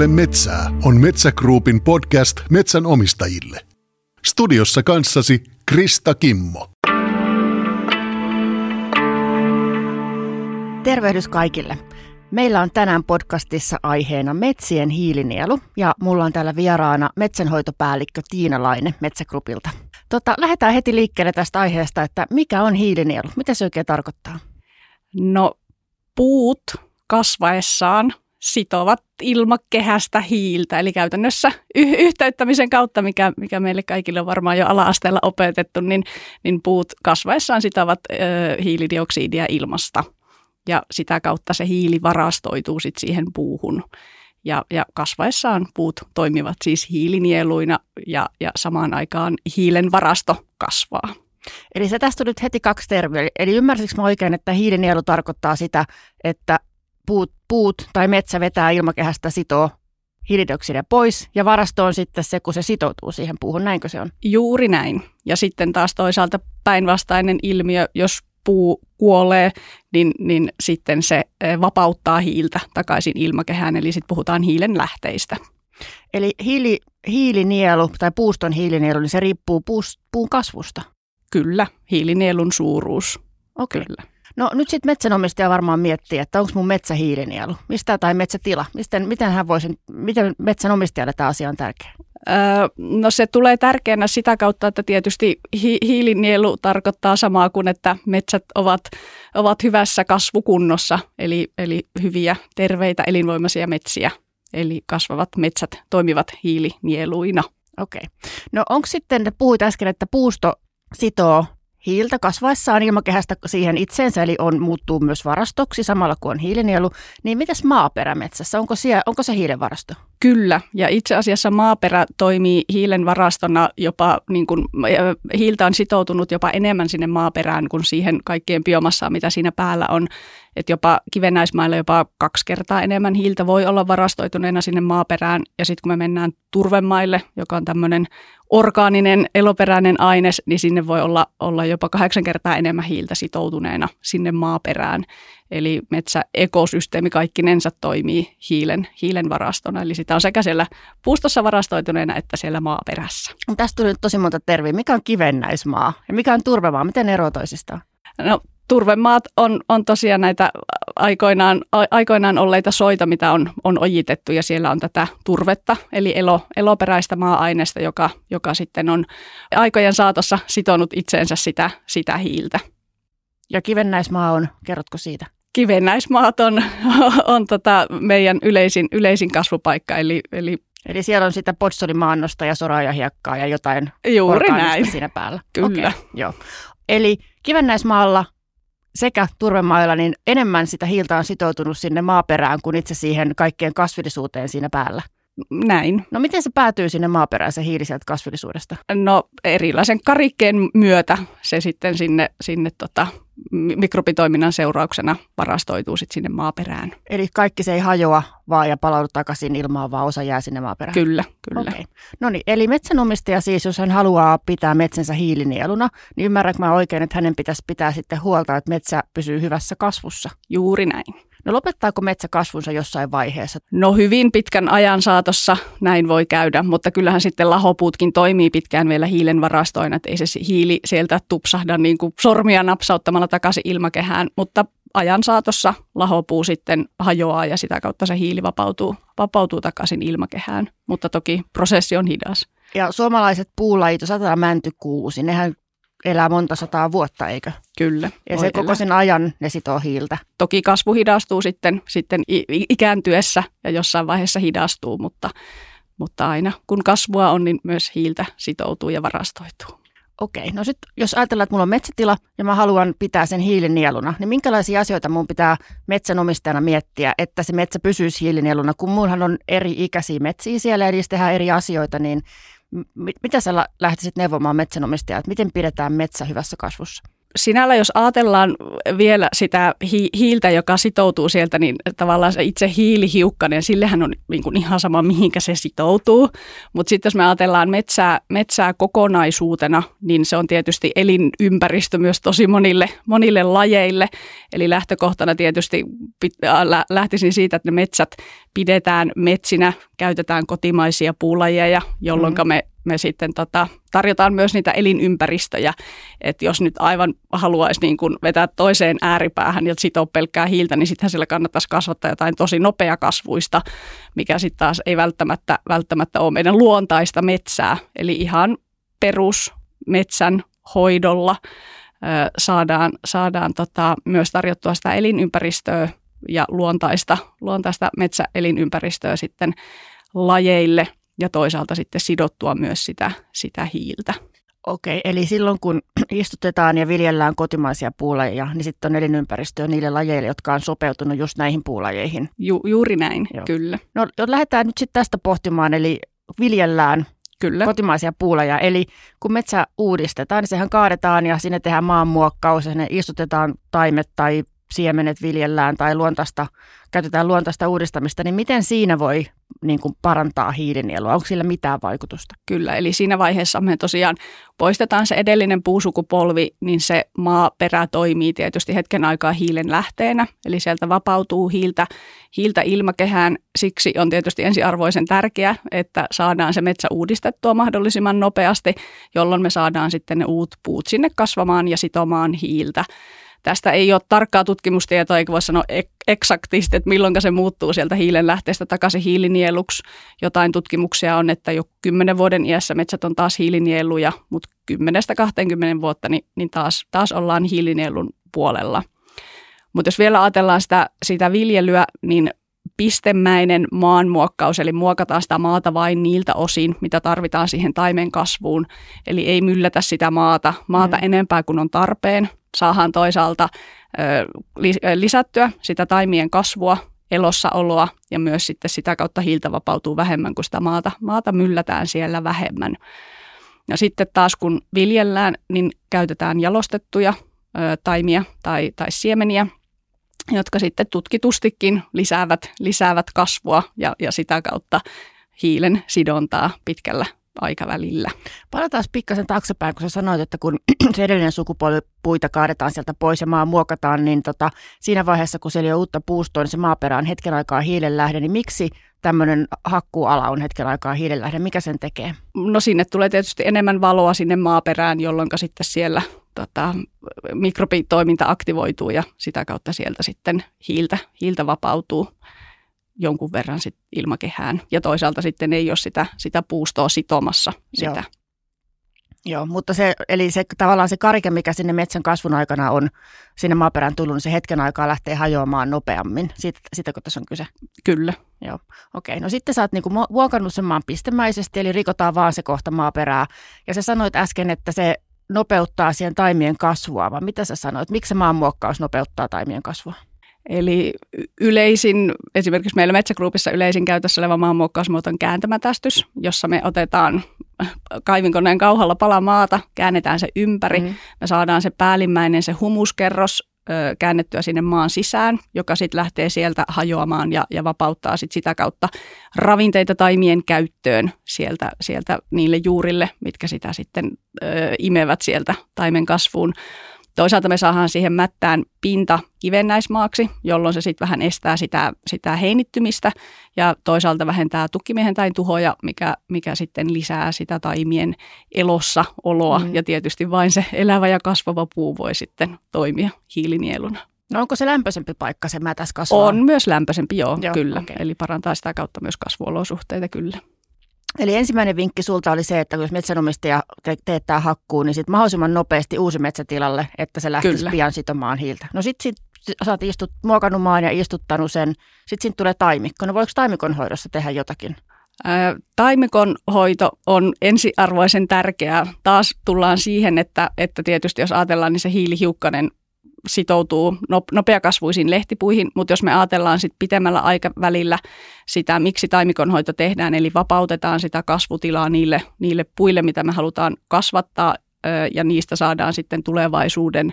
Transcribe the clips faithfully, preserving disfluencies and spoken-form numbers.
Kuuntele metsää on Metsä Groupin podcast metsän omistajille. Studiossa kanssasi Krista Kimmo. Tervehdys kaikille. Meillä on tänään podcastissa aiheena metsien hiilinielu ja mulla on täällä vieraana metsänhoitopäällikkö Tiina Laine Metsä Groupilta. Tota, lähdetään heti liikkeelle tästä aiheesta, että mikä on hiilinielu? Mitä se oikein tarkoittaa? No puut kasvaessaan sitovat ilmakehästä hiiltä, eli käytännössä y- yhteyttämisen kautta, mikä, mikä meille kaikille on varmaan jo ala-asteella opetettu, niin, niin puut kasvaessaan sitovat ö, hiilidioksidia ilmasta. Ja sitä kautta se hiili varastoituu sit siihen puuhun. Ja, ja kasvaessaan puut toimivat siis hiilinieluina ja, ja samaan aikaan hiilen varasto kasvaa. Eli se tästä tuli nyt heti kaksi termiä. Eli ymmärsikö mä oikein, että hiilinielu tarkoittaa sitä, että puut, puut tai metsä vetää ilmakehästä, sitoo hiilidioksidia pois ja varasto on sitten se, kun se sitoutuu siihen puuhun. Näinkö se on? Juuri näin. Ja sitten taas toisaalta päinvastainen ilmiö, jos puu kuolee, niin, niin sitten se vapauttaa hiiltä takaisin ilmakehään, eli sitten puhutaan hiilen lähteistä. Eli hiili, hiilinielu tai puuston hiilinielu, niin se riippuu puus, puun kasvusta? Kyllä, hiilinielun suuruus. Okay. Kyllä. No nyt sitten metsänomistaja varmaan miettii, että onko mun metsä hiilinielu? Mistä tai metsätila? Miten, miten hän voisi, miten metsänomistajalle tämä asia on tärkeä? No se tulee tärkeänä sitä kautta, että tietysti hi- hiilinielu tarkoittaa samaa kuin, että metsät ovat, ovat hyvässä kasvukunnossa, eli, eli hyviä, terveitä, elinvoimaisia metsiä. Eli kasvavat metsät toimivat hiilinieluina. Okei. No onko sitten, puhuit äsken, että puusto sitoo hiiltä kasvaessaan ilmakehästä siihen itseensä, eli on, muuttuu myös varastoksi samalla kuin on hiilinielu, niin mitäs maaperä metsässä? Onko, siellä, onko se hiilen varasto? Kyllä, ja itse asiassa maaperä toimii hiilen varastona jopa, niin kuin, hiiltä on sitoutunut jopa enemmän sinne maaperään kuin siihen kaikkien biomassaan, mitä siinä päällä on. Että jopa kivennäismailla jopa kaksi kertaa enemmän hiiltä voi olla varastoituneena sinne maaperään. Ja sitten kun me mennään turvemaille, joka on tämmöinen orgaaninen, eloperäinen aines, niin sinne voi olla, olla jopa kahdeksan kertaa enemmän hiiltä sitoutuneena sinne maaperään. Eli metsäekosysteemi kaikkinensa toimii hiilen, hiilen varastona. Eli sitä on sekä siellä puustossa varastoituneena että siellä maaperässä. Tästä tuli nyt tosi monta terviä. Mikä on kivennäismaa ja mikä on turvemaa? Miten ne eroavat toisistaan? No, turvemaat on, on tosiaan näitä aikoinaan, aikoinaan olleita soita, mitä on, on ojitettu, ja siellä on tätä turvetta, eli elo, eloperäistä maa-ainesta, joka, joka sitten on aikojen saatossa sitonut itseensä sitä, sitä hiiltä. Ja kivennäismaa on, kerrotko siitä? Kivennäismaat on, on tota meidän yleisin, yleisin kasvupaikka, eli, eli Eli siellä on sitä potsolimaannosta ja soraa ja hiekkaa ja jotain orgaanista siinä päällä. Kyllä. Okay, joo. Eli kivennäismaalla sekä turvemailla niin enemmän sitä hiiltä on sitoutunut sinne maaperään kuin itse siihen kaikkeen kasvillisuuteen siinä päällä. Näin. No miten se päätyy sinne maaperään, se hiili sieltä kasvillisuudesta? No erilaisen karikkeen myötä se sitten sinne, sinne tota, mikrobitoiminnan seurauksena varastoituu sitten sinne maaperään. Eli kaikki se ei hajoa vaan ja palaudu takaisin ilmaan, vaan osa jää sinne maaperään? Kyllä, kyllä. Okay. No niin, eli metsänomistaja siis, jos hän haluaa pitää metsänsä hiilinieluna, niin ymmärränkö mä oikein, että hänen pitäisi pitää sitten huolta, että metsä pysyy hyvässä kasvussa? Juuri näin. No lopettaako metsä kasvunsa jossain vaiheessa? No hyvin pitkän ajan saatossa näin voi käydä, mutta kyllähän sitten lahopuutkin toimii pitkään vielä hiilen varastoina, että ei se hiili sieltä tupsahda niin kuin sormia napsauttamalla takaisin ilmakehään, mutta ajan saatossa lahopuu sitten hajoaa ja sitä kautta se hiili vapautuu, vapautuu takaisin ilmakehään, mutta toki prosessi on hidas. Ja suomalaiset puulajit, sataa mäntykuusi, nehän elää monta sataa vuotta, eikö? Kyllä. Ja se koko sen ajan ne sitoo hiiltä. Toki kasvu hidastuu sitten, sitten ikääntyessä ja jossain vaiheessa hidastuu, mutta, mutta aina kun kasvua on, niin myös hiiltä sitoutuu ja varastoituu. Okei, no sitten jos ajatellaan, että mulla on metsätila ja mä haluan pitää sen hiilinieluna, niin minkälaisia asioita mun pitää metsänomistajana miettiä, että se metsä pysyisi hiilinieluna? Kun mullahan on eri ikäisiä metsiä siellä ja niissä tehdään eri asioita, niin mitä sä lähtisit neuvomaan metsänomistajaa, että miten pidetään metsä hyvässä kasvussa? sinällä jos ajatellaan vielä sitä hi- hiiltä, joka sitoutuu sieltä, niin tavallaan se itse hiilihiukkanen, sillehän on niin kuin ihan sama, mihinkä se sitoutuu. Mutta sitten jos me ajatellaan metsää, metsää kokonaisuutena, niin se on tietysti elinympäristö myös tosi monille, monille lajeille. Eli lähtökohtana tietysti pit- lähtisin siitä, että ne metsät pidetään metsinä, käytetään kotimaisia puulajeja, jolloin mm. me me sitten tota, tarjotaan myös niitä elinympäristöjä, että jos nyt aivan haluaisi niin kun vetää toiseen ääripäähän ja sitoo pelkkää hiiltä, niin sittenhän sillä kannattaisi kasvattaa jotain tosi nopeakasvuista, mikä sitten taas ei välttämättä, välttämättä ole meidän luontaista metsää. Eli ihan perusmetsän hoidolla ö, saadaan, saadaan tota, myös tarjottua sitä elinympäristöä ja luontaista, luontaista metsäelinympäristöä sitten lajeille. Ja toisaalta sitten sidottua myös sitä, sitä hiiltä. Okei, eli silloin kun istutetaan ja viljellään kotimaisia puulajeja, niin sitten on elinympäristöä niille lajeille, jotka on sopeutunut just näihin puulajeihin. Ju, juuri näin, Joo. kyllä. No lähdetään nyt sitten tästä pohtimaan, eli viljellään kyllä. kotimaisia puulajeja. Eli kun metsä uudistetaan, niin sehän kaadetaan ja sinne tehdään maanmuokkaus ja sinne istutetaan taimet tai siemenet viljellään tai luontaista, käytetään luontaista uudistamista, niin miten siinä voi niin kuin parantaa hiilinielua? Onko sillä mitään vaikutusta? Kyllä, eli siinä vaiheessa me tosiaan poistetaan se edellinen puusukupolvi, niin se maaperä toimii tietysti hetken aikaa hiilen lähteenä, eli sieltä vapautuu hiiltä, hiiltä ilmakehään. Siksi on tietysti ensiarvoisen tärkeää, että saadaan se metsä uudistettua mahdollisimman nopeasti, jolloin me saadaan sitten ne uut puut sinne kasvamaan ja sitomaan hiiltä. Tästä ei ole tarkkaa tutkimustietoa, eikä voi sanoa eksaktisti, että milloin se muuttuu sieltä hiilen lähteestä takaisin hiilinieluksi. Jotain tutkimuksia on, että jo kymmenen vuoden iässä metsät on taas hiilinieluja, mutta kymmenestä kahteenkymmeneen vuotta niin, niin taas, taas ollaan hiilinielun puolella. Mutta jos vielä ajatellaan sitä, sitä viljelyä, niin pistemäinen maanmuokkaus, eli muokataan sitä maata vain niiltä osin, mitä tarvitaan siihen taimen kasvuun. Eli ei myllätä sitä maata, maata mm. enempää kuin on tarpeen. Saadaan toisaalta lisättyä sitä taimien kasvua, elossaoloa ja myös sitten sitä kautta hiiltä vapautuu vähemmän, kun sitä maata, maata myllätään siellä vähemmän. Ja sitten taas kun viljellään, niin käytetään jalostettuja taimia tai, tai siemeniä, jotka sitten tutkitustikin lisäävät, lisäävät kasvua ja, ja sitä kautta hiilen sidontaa pitkällä aikavälillä. Palataan pikkasen taaksepäin, kun sä sanoit, että kun se edellinen sukupolvi puita kaadetaan sieltä pois ja maa muokataan, niin tota, siinä vaiheessa, kun siellä on uutta puustoa, niin se maaperä on hetken aikaa hiilenlähde, niin miksi tämmöinen hakkuuala on hetken aikaa hiilenlähde? Mikä sen tekee? No sinne tulee tietysti enemmän valoa sinne maaperään, jolloin sitten siellä tota, mikrobitoiminta aktivoituu ja sitä kautta sieltä sitten hiiltä, hiiltä vapautuu jonkun verran sit ilmakehään. Ja toisaalta sitten ei ole sitä, sitä puustoa sitomassa sitä. Joo, Joo mutta se, eli se, tavallaan se karike, mikä sinne metsän kasvun aikana on sinne maaperään tullut, niin se hetken aikaa lähtee hajoamaan nopeammin. Siitä, sitäkö tässä on kyse? Kyllä. Joo, okei. Okay. No sitten sä oot niinku muokannut sen maan pistemäisesti, eli rikotaan vaan se kohta maaperää. Ja sä sanoit äsken, että se nopeuttaa siihen taimien kasvua, vaan mitä sä sanoit? Miksi se maanmuokkaus nopeuttaa taimien kasvua? Eli yleisin, esimerkiksi meillä Metsä Groupissa yleisin käytössä oleva maanmuokkausmuoto on kääntämätästys, jossa me otetaan kaivinkoneen kauhalla pala maata, käännetään se ympäri, mm. me saadaan se päällimmäinen, se humuskerros ö, käännettyä sinne maan sisään, joka sitten lähtee sieltä hajoamaan ja, ja vapauttaa sit sitä kautta ravinteita taimien käyttöön sieltä, sieltä niille juurille, mitkä sitä sitten ö, imevät sieltä taimen kasvuun. Toisaalta me saadaan siihen mättään pinta kivennäismaaksi, jolloin se sitten vähän estää sitä, sitä heinittymistä ja toisaalta vähentää tukkimiehentäin tuhoja, mikä, mikä sitten lisää sitä taimien elossa oloa mm. ja tietysti vain se elävä ja kasvava puu voi sitten toimia hiilinieluna. No onko se lämpöisempi paikka, se mätäs kasvaa? On myös lämpöisempi, joo, joo kyllä. Okay. Eli parantaa sitä kautta myös kasvuolosuhteita, kyllä. Eli ensimmäinen vinkki sulta oli se, että jos metsänomistaja te- teettää hakkuun, niin sitten mahdollisimman nopeasti uusi metsätilalle, että se lähtisi Kyllä. pian sitomaan hiiltä. No sitten sit, sä oot istut, muokannut maan ja istuttanut sen, sitten siitä tulee taimikko. No voiko taimikon hoidossa tehdä jotakin? Ää, taimikon hoito on ensiarvoisen tärkeää. Taas tullaan siihen, että, että tietysti jos ajatellaan, niin se hiilihiukkanen sitoutuu nopeakasvuisiin lehtipuihin, mutta jos me ajatellaan sit pitemmällä aikavälillä sitä, miksi taimikonhoito tehdään, eli vapautetaan sitä kasvutilaa niille, niille puille, mitä me halutaan kasvattaa ja niistä saadaan sitten tulevaisuuden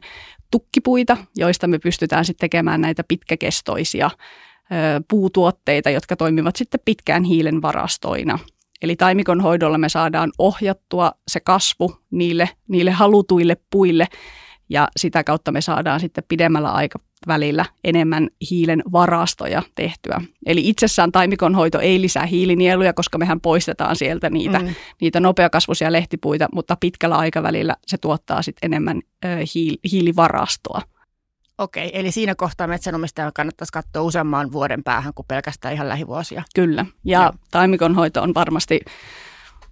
tukkipuita, joista me pystytään sitten tekemään näitä pitkäkestoisia puutuotteita, jotka toimivat sitten pitkään hiilen varastoina. Eli taimikon hoidolla me saadaan ohjattua se kasvu niille, niille halutuille puille ja sitä kautta me saadaan sitten pidemmällä aikavälillä enemmän hiilen varastoja tehtyä. Eli itsessään taimikon hoito ei lisää hiilinieluja, koska mehän poistetaan sieltä niitä, mm. niitä nopeakasvuisia lehtipuita, mutta pitkällä aikavälillä se tuottaa sitten enemmän ö, hiil, hiilivarastoa. Okei, eli siinä kohtaa metsänomistajan kannattaisi katsoa useamman vuoden päähän kuin pelkästään ihan lähivuosia. Kyllä, ja, ja. taimikonhoito on varmasti,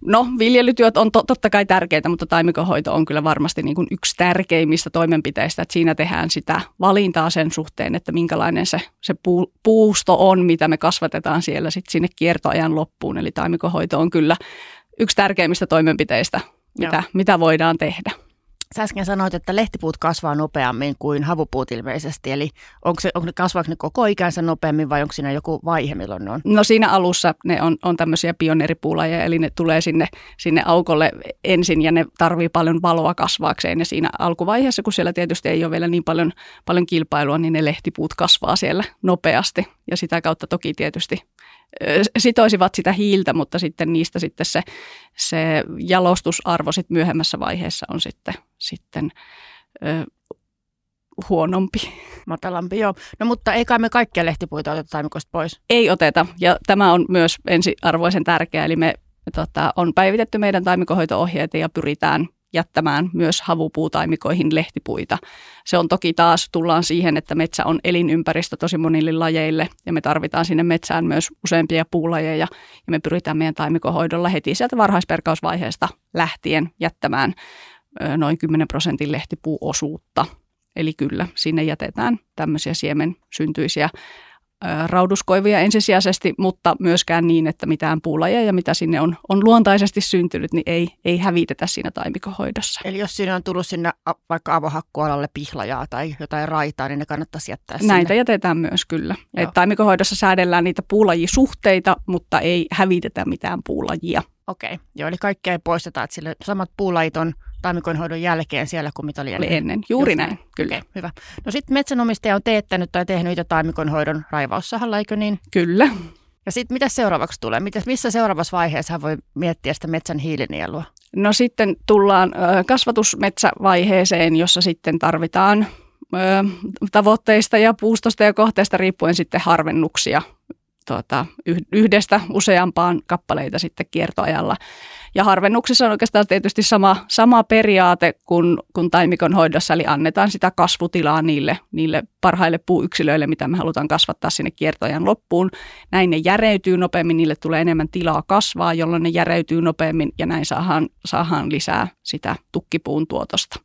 no viljelytyöt on to, totta kai tärkeitä, mutta taimikonhoito on kyllä varmasti niin kuin yksi tärkeimmistä toimenpiteistä, että siinä tehdään sitä valintaa sen suhteen, että minkälainen se, se puu, puusto on, mitä me kasvatetaan siellä sitten sinne kiertoajan loppuun. Eli taimikonhoito on kyllä yksi tärkeimmistä toimenpiteistä, mitä, mitä voidaan tehdä. Sä äsken sanoit, että lehtipuut kasvaa nopeammin kuin havupuut ilmeisesti, eli onko se, onko ne, kasvaako ne koko ikänsä nopeammin vai onko siinä joku vaihe, milloin ne on? No siinä alussa ne on, on tämmöisiä pioneeripuulajeja, eli ne tulee sinne, sinne aukolle ensin ja ne tarvii paljon valoa kasvaakseen ja siinä alkuvaiheessa, kun siellä tietysti ei ole vielä niin paljon, paljon kilpailua, niin ne lehtipuut kasvaa siellä nopeasti ja sitä kautta toki tietysti sitoisivat sitä hiiltä, mutta sitten niistä sitten se, se jalostusarvo sit myöhemmässä vaiheessa on sitten, sitten ö, huonompi. Matalampi, joo. No mutta ei kai me kaikkia lehtipuita oteta taimikosta pois? Ei oteta, ja tämä on myös ensiarvoisen tärkeää, eli me tota, on päivitetty meidän taimikonhoito-ohjeita ja pyritään jättämään myös havupuutaimikoihin lehtipuita. Se on toki taas, tullaan siihen, että metsä on elinympäristö tosi monille lajeille ja me tarvitaan sinne metsään myös useampia puulajeja ja me pyritään meidän taimikonhoidolla heti sieltä varhaisperkausvaiheesta lähtien jättämään noin kymmenen prosentin lehtipuuosuutta. Eli kyllä, sinne jätetään tämmöisiä siemensyntyisiä rauduskoivuja ensisijaisesti, mutta myöskään niin, että mitään puulajeja, mitä sinne on, on luontaisesti syntynyt, niin ei, ei hävitetä siinä taimikonhoidossa. Eli jos siinä on tullut sinne vaikka avohakkualalle pihlajaa tai jotain raitaa, niin ne kannattaisi jättää sinne? Näitä jätetään myös, kyllä. Taimikonhoidossa säädellään niitä puulajisuhteita, mutta ei hävitetä mitään puulajia. Okei, joo, eli kaikkea ei poisteta, että sille samat puulajit on taimikonhoidon jälkeen siellä kuin mitä oli ennen. ennen. Juuri Just näin, niin. Kyllä. Okay, hyvä. No sitten metsänomistaja on teettänyt tai tehnyt itse taimikonhoidon raivaussahalla, eikö niin? Kyllä. Ja sitten mitä seuraavaksi tulee? Mites, missä seuraavassa vaiheessa hän voi miettiä sitä metsän hiilinielua? No sitten tullaan ö, kasvatusmetsävaiheeseen, jossa sitten tarvitaan ö, tavoitteista ja puustosta ja kohteesta riippuen sitten harvennuksia. Tuota, yhdestä useampaan kappaleita sitten kiertoajalla. Ja harvennuksissa on oikeastaan tietysti sama, sama periaate kuin, kuin taimikon hoidossa, eli annetaan sitä kasvutilaa niille, niille parhaille puuyksilöille, mitä me halutaan kasvattaa sinne kiertoajan loppuun. Näin ne järeytyy nopeammin, niille tulee enemmän tilaa kasvaa, jolloin ne järeytyy nopeammin ja näin saadaan, saadaan lisää sitä tukkipuun tuotosta,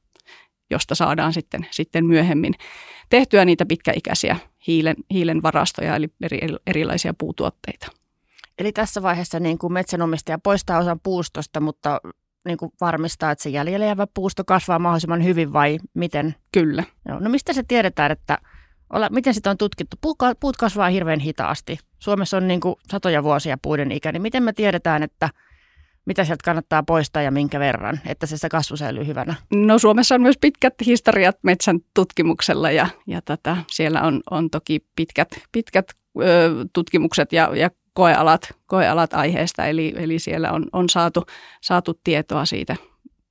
josta saadaan sitten, sitten myöhemmin tehtyä niitä pitkäikäisiä hiilen, hiilen varastoja, eli eri, erilaisia puutuotteita. Eli tässä vaiheessa niin kuin metsänomistaja poistaa osan puustosta, mutta niin kuin varmistaa, että se jäljellä jäävä puusto kasvaa mahdollisimman hyvin vai miten? Kyllä. No, no mistä se tiedetään, että miten sitä on tutkittu? Puut kasvaa hirveän hitaasti. Suomessa on niin kuin satoja vuosia puiden ikä, niin miten me tiedetään, että mitä sieltä kannattaa poistaa ja minkä verran, että se, se kasvu säilyy hyvänä? No Suomessa on myös pitkät historiat metsän tutkimuksella ja, ja tätä, siellä on, on toki pitkät, pitkät ö, tutkimukset ja, ja koealat, koealat aiheesta. Eli, eli siellä on, on saatu, saatu tietoa siitä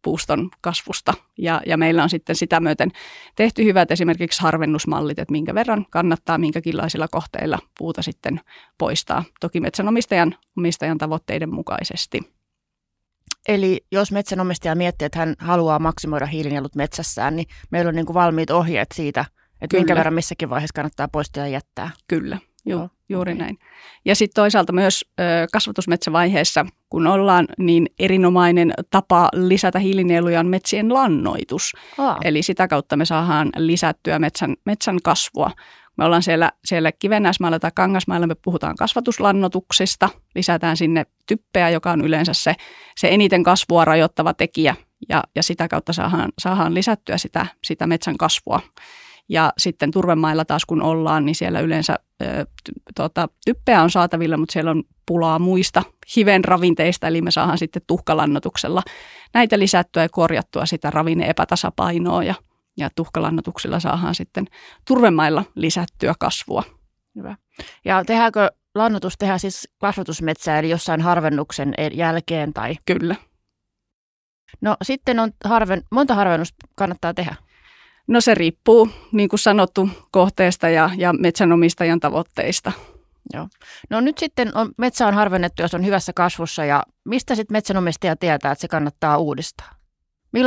puuston kasvusta ja, ja meillä on sitten sitä myöten tehty hyvät esimerkiksi harvennusmallit, että minkä verran kannattaa minkäkinlaisilla kohteilla puuta sitten poistaa. Toki metsänomistajan omistajan tavoitteiden mukaisesti. Eli jos metsänomistaja miettii, että hän haluaa maksimoida hiilinielut metsässään, niin meillä on niin kuin valmiit ohjeet siitä, että minkä verran missäkin vaiheessa kannattaa poistaa ja jättää. Kyllä, Ju- oh, juuri okay. näin. Ja sitten toisaalta myös ö, kasvatusmetsävaiheessa, kun ollaan, niin erinomainen tapa lisätä hiilinieluja on metsien lannoitus. Ah. Eli sitä kautta me saadaan lisättyä metsän, metsän kasvua. Me ollaan siellä, siellä kivennäismailla tai kangasmailla, me puhutaan kasvatuslannotuksista, lisätään sinne typpeä, joka on yleensä se, se eniten kasvua rajoittava tekijä ja, ja sitä kautta saadaan, saadaan lisättyä sitä, sitä metsän kasvua. Ja sitten turvemailla taas kun ollaan, niin siellä yleensä ö, tuota, typpeä on saatavilla, mutta siellä on pulaa muista hiven ravinteista, eli me saadaan sitten tuhkalannotuksella näitä lisättyä ja korjattua sitä ravinne-epätasapainoa ja, ja tuhkalannotuksilla saadaan sitten turvemailla lisättyä kasvua. Hyvä. Ja tehdäänkö lannotus tehdään siis kasvatusmetsää, eli jossain harvennuksen jälkeen? Tai? Kyllä. No sitten on harven, monta harvennusta kannattaa tehdä? No se riippuu, niin kuin sanottu, kohteesta ja, ja metsänomistajan tavoitteista. Joo. No nyt sitten on, metsä on harvennettu, jos on hyvässä kasvussa, ja mistä sitten metsänomistaja tietää, että se kannattaa uudistaa?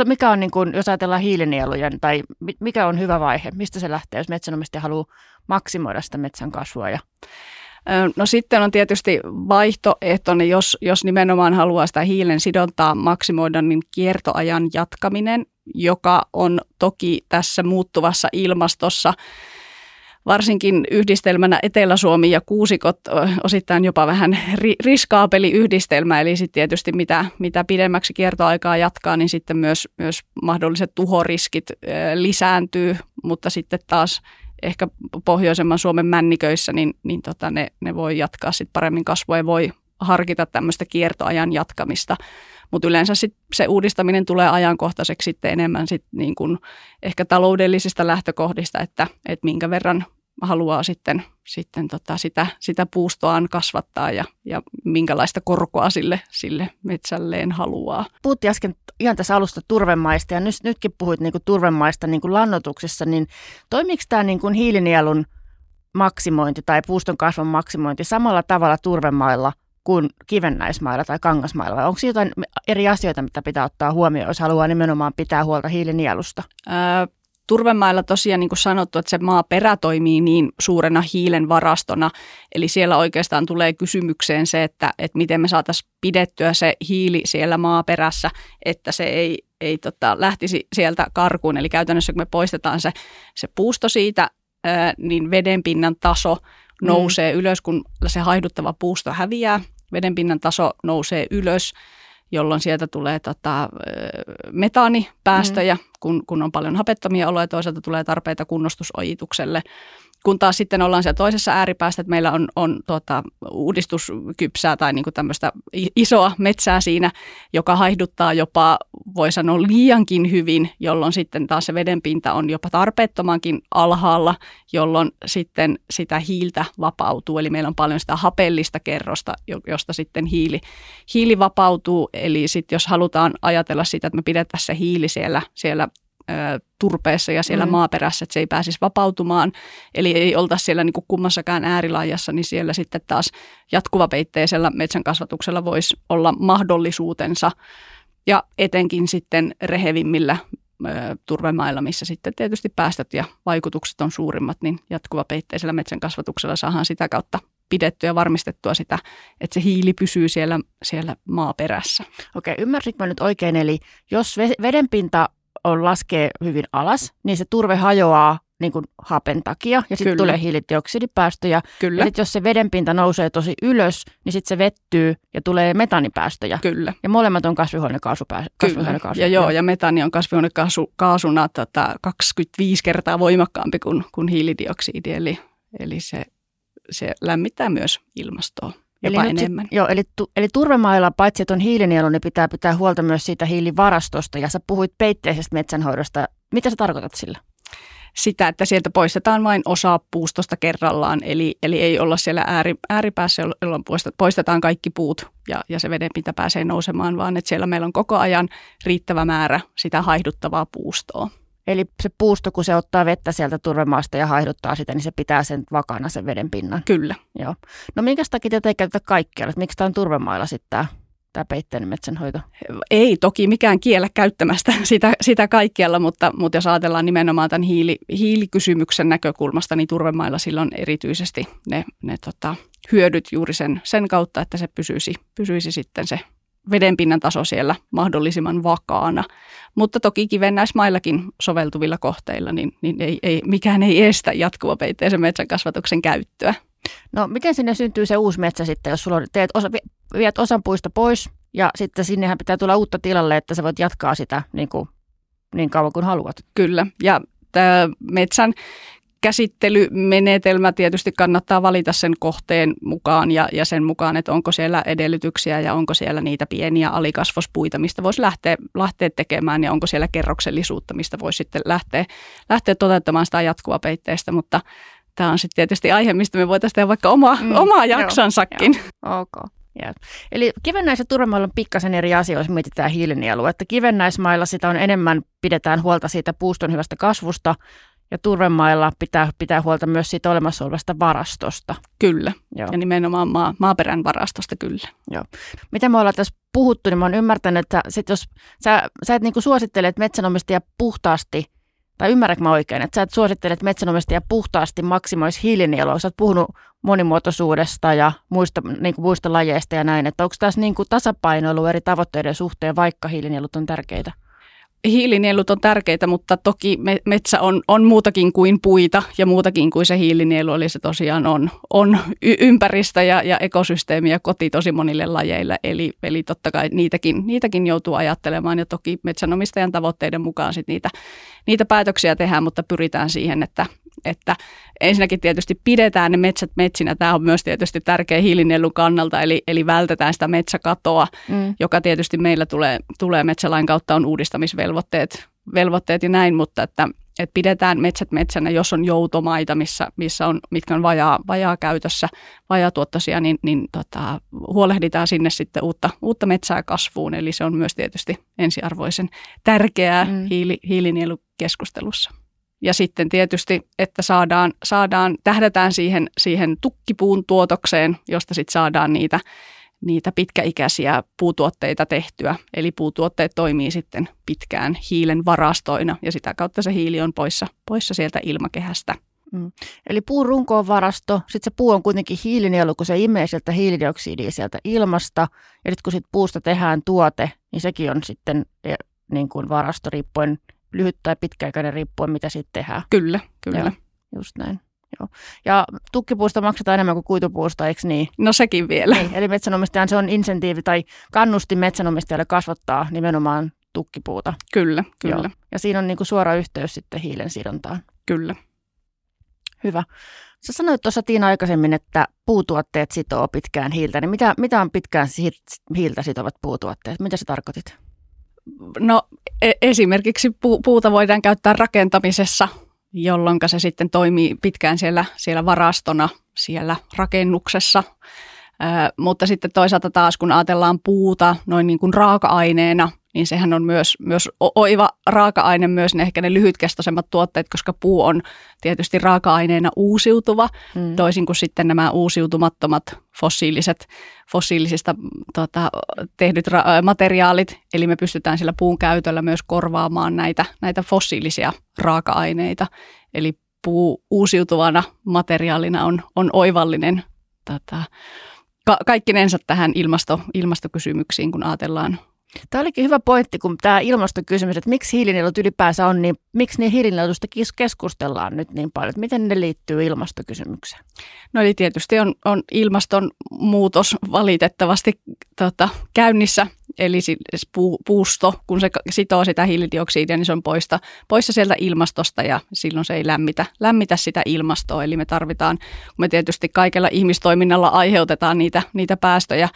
Mikä on, niin kuin, jos ajatellaan hiilinielujen, tai mikä on hyvä vaihe? Mistä se lähtee, jos metsänomistaja haluaa maksimoida sitä metsän kasvua? Ja... No sitten on tietysti vaihtoehto, niin jos, jos nimenomaan haluaa sitä hiilen sidontaa maksimoida, niin kiertoajan jatkaminen, joka on toki tässä muuttuvassa ilmastossa, varsinkin yhdistelmänä Etelä-Suomi ja kuusikot osittain jopa vähän ri- riskaapeli yhdistelmä, eli sitten tietysti mitä, mitä pidemmäksi kiertoaikaa jatkaa, niin sitten myös, myös mahdolliset tuhoriskit lisääntyy, mutta sitten taas ehkä pohjoisemman Suomen männiköissä, niin, niin tota ne, ne voi jatkaa sit paremmin kasvua ja voi harkita tämmöistä kiertoajan jatkamista. Mutta yleensä sit se uudistaminen tulee ajankohtaiseksi sitten enemmän sit niin kun ehkä taloudellisista lähtökohdista, että et minkä verran haluaa sitten, sitten tota sitä, sitä puustoaan kasvattaa ja, ja minkälaista korkoa sille, sille metsälleen haluaa. Puhuttiin äsken ihan tässä alusta turvemaista ja nyt, nytkin puhuit niinku turvemaista niinku lannoituksessa, niin toimiiko tämä niinku hiilinielun maksimointi tai puuston kasvun maksimointi samalla tavalla turvemailla kuin kivennäismailla tai kangasmailla, vai onko jotain eri asioita, mitä pitää ottaa huomioon, jos haluaa nimenomaan pitää huolta hiilinielusta? Ää, turvemailla tosiaan, niin kuin sanottu, että se maaperä toimii niin suurena hiilen varastona, eli siellä oikeastaan tulee kysymykseen se, että, että miten me saataisiin pidettyä se hiili siellä maaperässä, että se ei, ei tota, lähtisi sieltä karkuun, eli käytännössä kun me poistetaan se, se puusto siitä, ää, niin vedenpinnan taso nousee mm. ylös, kun se haihduttava puusto häviää. Vedenpinnan taso nousee ylös, jolloin sieltä tulee tota, metaanipäästöjä, mm. kun, kun on paljon hapettomia oloja. Toisaalta tulee tarpeita kunnostusojitukselle. Kun taas sitten ollaan siellä toisessa ääripäästä, että meillä on, on tota, uudistuskypsää tai niinku tämmöistä isoa metsää siinä, joka haihduttaa jopa, voi sanoa, liiankin hyvin, jolloin sitten taas se vedenpinta on jopa tarpeettomankin alhaalla, jolloin sitten sitä hiiltä vapautuu. Eli meillä on paljon sitä hapellista kerrosta, josta sitten hiili, hiili vapautuu. Eli sitten jos halutaan ajatella sitä, että me pidetään se hiili siellä, siellä turpeessa ja siellä mm. maaperässä, että se ei pääsisi vapautumaan. Eli ei oltaisi siellä niin kuin kummassakaan äärilaajassa, niin siellä sitten taas jatkuvapeitteisellä metsänkasvatuksella voisi olla mahdollisuutensa. Ja etenkin sitten rehevimmillä ö, turvemailla, missä sitten tietysti päästöt ja vaikutukset on suurimmat, niin jatkuvapeitteisellä metsänkasvatuksella saadaan sitä kautta pidettyä ja varmistettua sitä, että se hiili pysyy siellä, siellä maaperässä. Okei, ymmärsinkö mä nyt oikein? Eli jos vedenpinta on laskee hyvin alas, niin se turve hajoaa niin kuin hapen takia ja sitten tulee hiilidioksidipäästöjä. Kyllä. Ja sitten jos se vedenpinta nousee tosi ylös, niin sitten se vettyy ja tulee metaanipäästöjä. Kyllä. Ja molemmat on kasvihuonekaasupäästöjä. Kasvihuonekaasu. Ja joo, ja metaani on kasvihuonekaasuna tota, kaksikymmentäviisi kertaa voimakkaampi kuin, kuin hiilidioksidi, eli, eli se, se lämmittää myös ilmastoa. Eli, sit, joo, eli, tu, eli turvemailla paitsi, että on hiilinielu, niin pitää pitää huolta myös siitä hiilivarastosta. Ja sä puhuit peitteisestä metsänhoidosta. Mitä sä tarkoitat sillä? Sitä, että sieltä poistetaan vain osa puustosta kerrallaan. Eli, eli ei olla siellä ääri, ääripäässä, jolloin poistetaan kaikki puut ja, ja se vedenpinta pääsee nousemaan, vaan että siellä meillä on koko ajan riittävä määrä sitä haihduttavaa puustoa. Eli se puusto, kun se ottaa vettä sieltä turvemaasta ja haihduttaa sitä, niin se pitää sen vakana sen veden pinnan. Kyllä. Joo. No minkä takia tätä ei käytetä kaikkialla? Miksi tämä on turvemailla sitten tämä, tämä peitteinen metsänhoito? Ei toki mikään kiellä käyttämästä sitä, sitä kaikkialla, mutta, mutta jos ajatellaan nimenomaan tämän hiili, hiilikysymyksen näkökulmasta, niin turvemailla silloin erityisesti ne, ne tota, hyödyt juuri sen, sen kautta, että se pysyisi, pysyisi sitten se vedenpinnan taso siellä mahdollisimman vakaana, mutta toki kivennäismaillakin soveltuvilla kohteilla, niin, niin ei, ei, mikään ei estä jatkuvapeitteisen metsänkasvatuksen käyttöä. No miten sinne syntyy se uusi metsä sitten, jos sulla on, teet osa, viet osan puista pois ja sitten sinnehän pitää tulla uutta tilalle, että sä voit jatkaa sitä niin, kuin, niin kauan kuin haluat? Kyllä, ja metsän käsittelymenetelmä tietysti kannattaa valita sen kohteen mukaan ja, ja sen mukaan, että onko siellä edellytyksiä ja onko siellä niitä pieniä alikasvospuita, mistä voisi lähteä, lähteä tekemään ja onko siellä kerroksellisuutta, mistä voisi sitten lähteä, lähteä toteuttamaan sitä jatkuvaa peitteistä, mutta tämä on sitten tietysti aihe, mistä me voitaisiin tehdä vaikka oma, mm, omaa jaksansakin. Joo, okay. Yeah. Eli kivennäis- ja turvemailla on pikkasen eri asioissa, jos mietitään hiilinielua. Että kivennäismailla sitä on enemmän, pidetään huolta siitä puuston hyvästä kasvusta, ja turvemailla pitää, pitää huolta myös siitä olemassa olevasta varastosta. Kyllä, joo. Ja nimenomaan maa, maaperän varastosta, kyllä. Joo. Mitä me ollaan tässä puhuttu, niin mä oon ymmärtänyt, että sit jos sä, sä et niinku suosittele, että metsänomistaja puhtaasti, tai ymmärrätkö mä oikein, että sä et suosittele, että metsänomistaja puhtaasti maksimoisi hiilinielua. Sä oot puhunut monimuotoisuudesta ja muista, niinku muista lajeista ja näin, että onko tässä niinku tasapainoilu eri tavoitteiden suhteen, vaikka hiilinielut on tärkeitä? Hiilinielut on tärkeitä, mutta toki metsä on, on muutakin kuin puita ja muutakin kuin se hiilinielu, eli se tosiaan on, on y- ympäristö ja, ja ekosysteemi ja koti tosi monille lajeille, eli, eli totta kai niitäkin, niitäkin joutuu ajattelemaan ja toki metsänomistajan tavoitteiden mukaan sit niitä, niitä päätöksiä tehdään, mutta pyritään siihen, että Että ensinnäkin tietysti pidetään ne metsät metsinä. Tämä on myös tietysti tärkeä hiilinielun kannalta, eli, eli vältetään sitä metsäkatoa, mm. joka tietysti meillä tulee, tulee metsälain kautta on uudistamisvelvoitteet velvoitteet ja näin, mutta että, että pidetään metsät metsänä, jos on joutomaita, missä, missä on, mitkä on vajaa, vajaa käytössä, vajaatuottoisia, niin, niin tota, huolehditaan sinne sitten uutta, uutta metsää kasvuun, eli se on myös tietysti ensiarvoisen tärkeää mm. hiili, hiilinielukeskustelussa. Ja sitten tietysti, että saadaan, saadaan tähdätään siihen, siihen tukkipuun tuotokseen, josta sitten saadaan niitä, niitä pitkäikäisiä puutuotteita tehtyä. Eli puutuotteet toimii sitten pitkään hiilen varastoina ja sitä kautta se hiili on poissa, poissa sieltä ilmakehästä. Mm. Eli puun runko on varasto, sitten se puu on kuitenkin hiilinielu, kun se imee sieltä hiilidioksidia sieltä ilmasta. Ja nyt kun sit puusta tehdään tuote, niin sekin on sitten niin kuin varasto riippuen lyhyt tai pitkäaikainen riippuen, mitä siitä tehdään. Kyllä, kyllä. Joo, just näin. Joo. Ja tukkipuusta maksetaan enemmän kuin kuitupuusta, eikö niin? No sekin vielä. Niin, eli metsänomistajan se on insentiivi tai kannusti metsänomistajalle kasvattaa nimenomaan tukkipuuta. Kyllä, kyllä. Joo. Ja siinä on niinku suora yhteys sitten hiilen sidontaan. Kyllä. Hyvä. Sä sanoit tuossa Tiina aikaisemmin, että puutuotteet sitoo pitkään hiiltä. Niin mitä, mitä on pitkään hiiltä sitovat puutuotteet? Mitä sä tarkoitit? No esimerkiksi puuta voidaan käyttää rakentamisessa, jolloin se sitten toimii pitkään siellä, siellä varastona, siellä rakennuksessa. Ää, mutta sitten toisaalta taas, kun ajatellaan puuta noin niin kuin raaka-aineena, niin sehän on myös, myös oiva raaka-aine, myös ne ehkä ne lyhytkestoisemmat tuotteet, koska puu on tietysti raaka-aineena uusiutuva, mm. toisin kuin sitten nämä uusiutumattomat fossiiliset, fossiilisista tota, tehdyt ra- materiaalit. Eli me pystytään sillä puun käytöllä myös korvaamaan näitä, näitä fossiilisia raaka-aineita. Eli puu uusiutuvana materiaalina on, on oivallinen tota, ka- kaikkinensa tähän ilmasto, ilmastokysymyksiin, kun ajatellaan. Tämä olikin hyvä pointti, kun tämä ilmastokysymys, että miksi hiilinielut ylipäänsä on, niin miksi niin hiilinieluista keskustellaan nyt niin paljon? Miten ne liittyy ilmastokysymykseen? No eli tietysti on, on ilmastonmuutos valitettavasti tota, käynnissä, eli siis pu, puusto, kun se sitoo sitä hiilidioksidia, niin se on poista, poissa sieltä ilmastosta ja silloin se ei lämmitä, lämmitä sitä ilmastoa. Eli me tarvitaan, kun me tietysti kaikella ihmistoiminnalla aiheutetaan niitä, niitä päästöjä,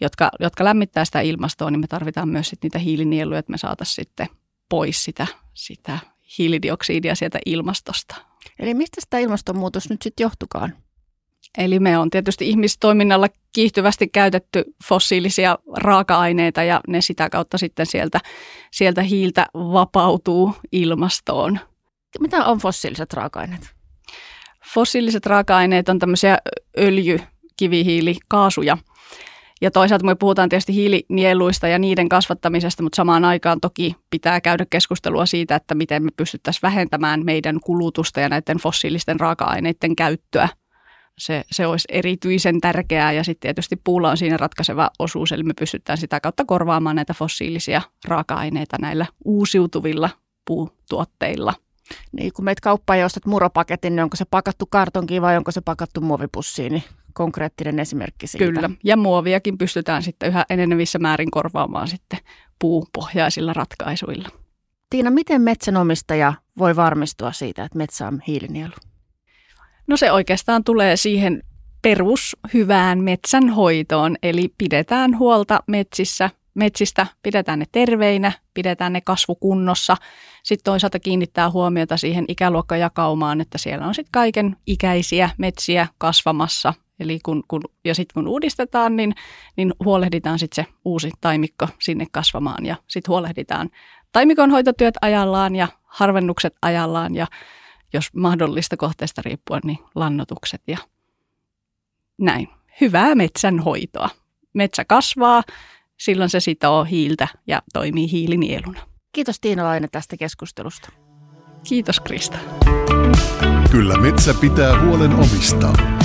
Jotka, jotka lämmittää sitä ilmastoa, niin me tarvitaan myös sit niitä hiilinieluja, että me saataisiin sitten pois sitä, sitä hiilidioksidia sieltä ilmastosta. Eli mistä sitä ilmastonmuutos nyt sitten johtukaan? Eli me on tietysti ihmistoiminnalla kiihtyvästi käytetty fossiilisia raaka-aineita ja ne sitä kautta sitten sieltä, sieltä hiiltä vapautuu ilmastoon. Mitä on fossiiliset raaka-aineet? Fossiiliset raaka-aineet on tämmöisiä öljy, kivihiili, kaasuja. Ja toisaalta me puhutaan tietysti hiilinieluista ja niiden kasvattamisesta, mutta samaan aikaan toki pitää käydä keskustelua siitä, että miten me pystyttäisiin vähentämään meidän kulutusta ja näiden fossiilisten raaka-aineiden käyttöä. Se, se olisi erityisen tärkeää ja sitten tietysti puulla on siinä ratkaiseva osuus, eli me pystytään sitä kautta korvaamaan näitä fossiilisia raaka-aineita näillä uusiutuvilla puutuotteilla. Niin kun meet kauppaan ja ostat muropaketin, niin onko se pakattu kartonkiin vai onko se pakattu muovipussiin, niin konkreettinen esimerkki siitä. Kyllä, ja muoviakin pystytään sitten yhä enenevissä määrin korvaamaan sitten puupohjaisilla ratkaisuilla. Tiina, miten metsänomistaja voi varmistua siitä, että metsä on hiilinielu? No se oikeastaan tulee siihen perushyvään metsänhoitoon, eli pidetään huolta metsissä, metsistä, pidetään ne terveinä, pidetään ne kasvukunnossa. Sitten toisaalta kiinnittää huomiota siihen ikäluokkajakaumaan, että siellä on sitten kaiken ikäisiä metsiä kasvamassa. Eli kun, kun, ja sitten kun uudistetaan, niin, niin huolehditaan sitten se uusi taimikko sinne kasvamaan ja sitten huolehditaan taimikon hoitotyöt ajallaan ja harvennukset ajallaan ja jos mahdollista kohteesta riippuen, niin lannoitukset ja näin. Hyvää metsänhoitoa. Metsä kasvaa, silloin se sitoo hiiltä ja toimii hiilinieluna. Kiitos Tiina Laine tästä keskustelusta. Kiitos Krista. Kyllä metsä pitää huolen omistaan.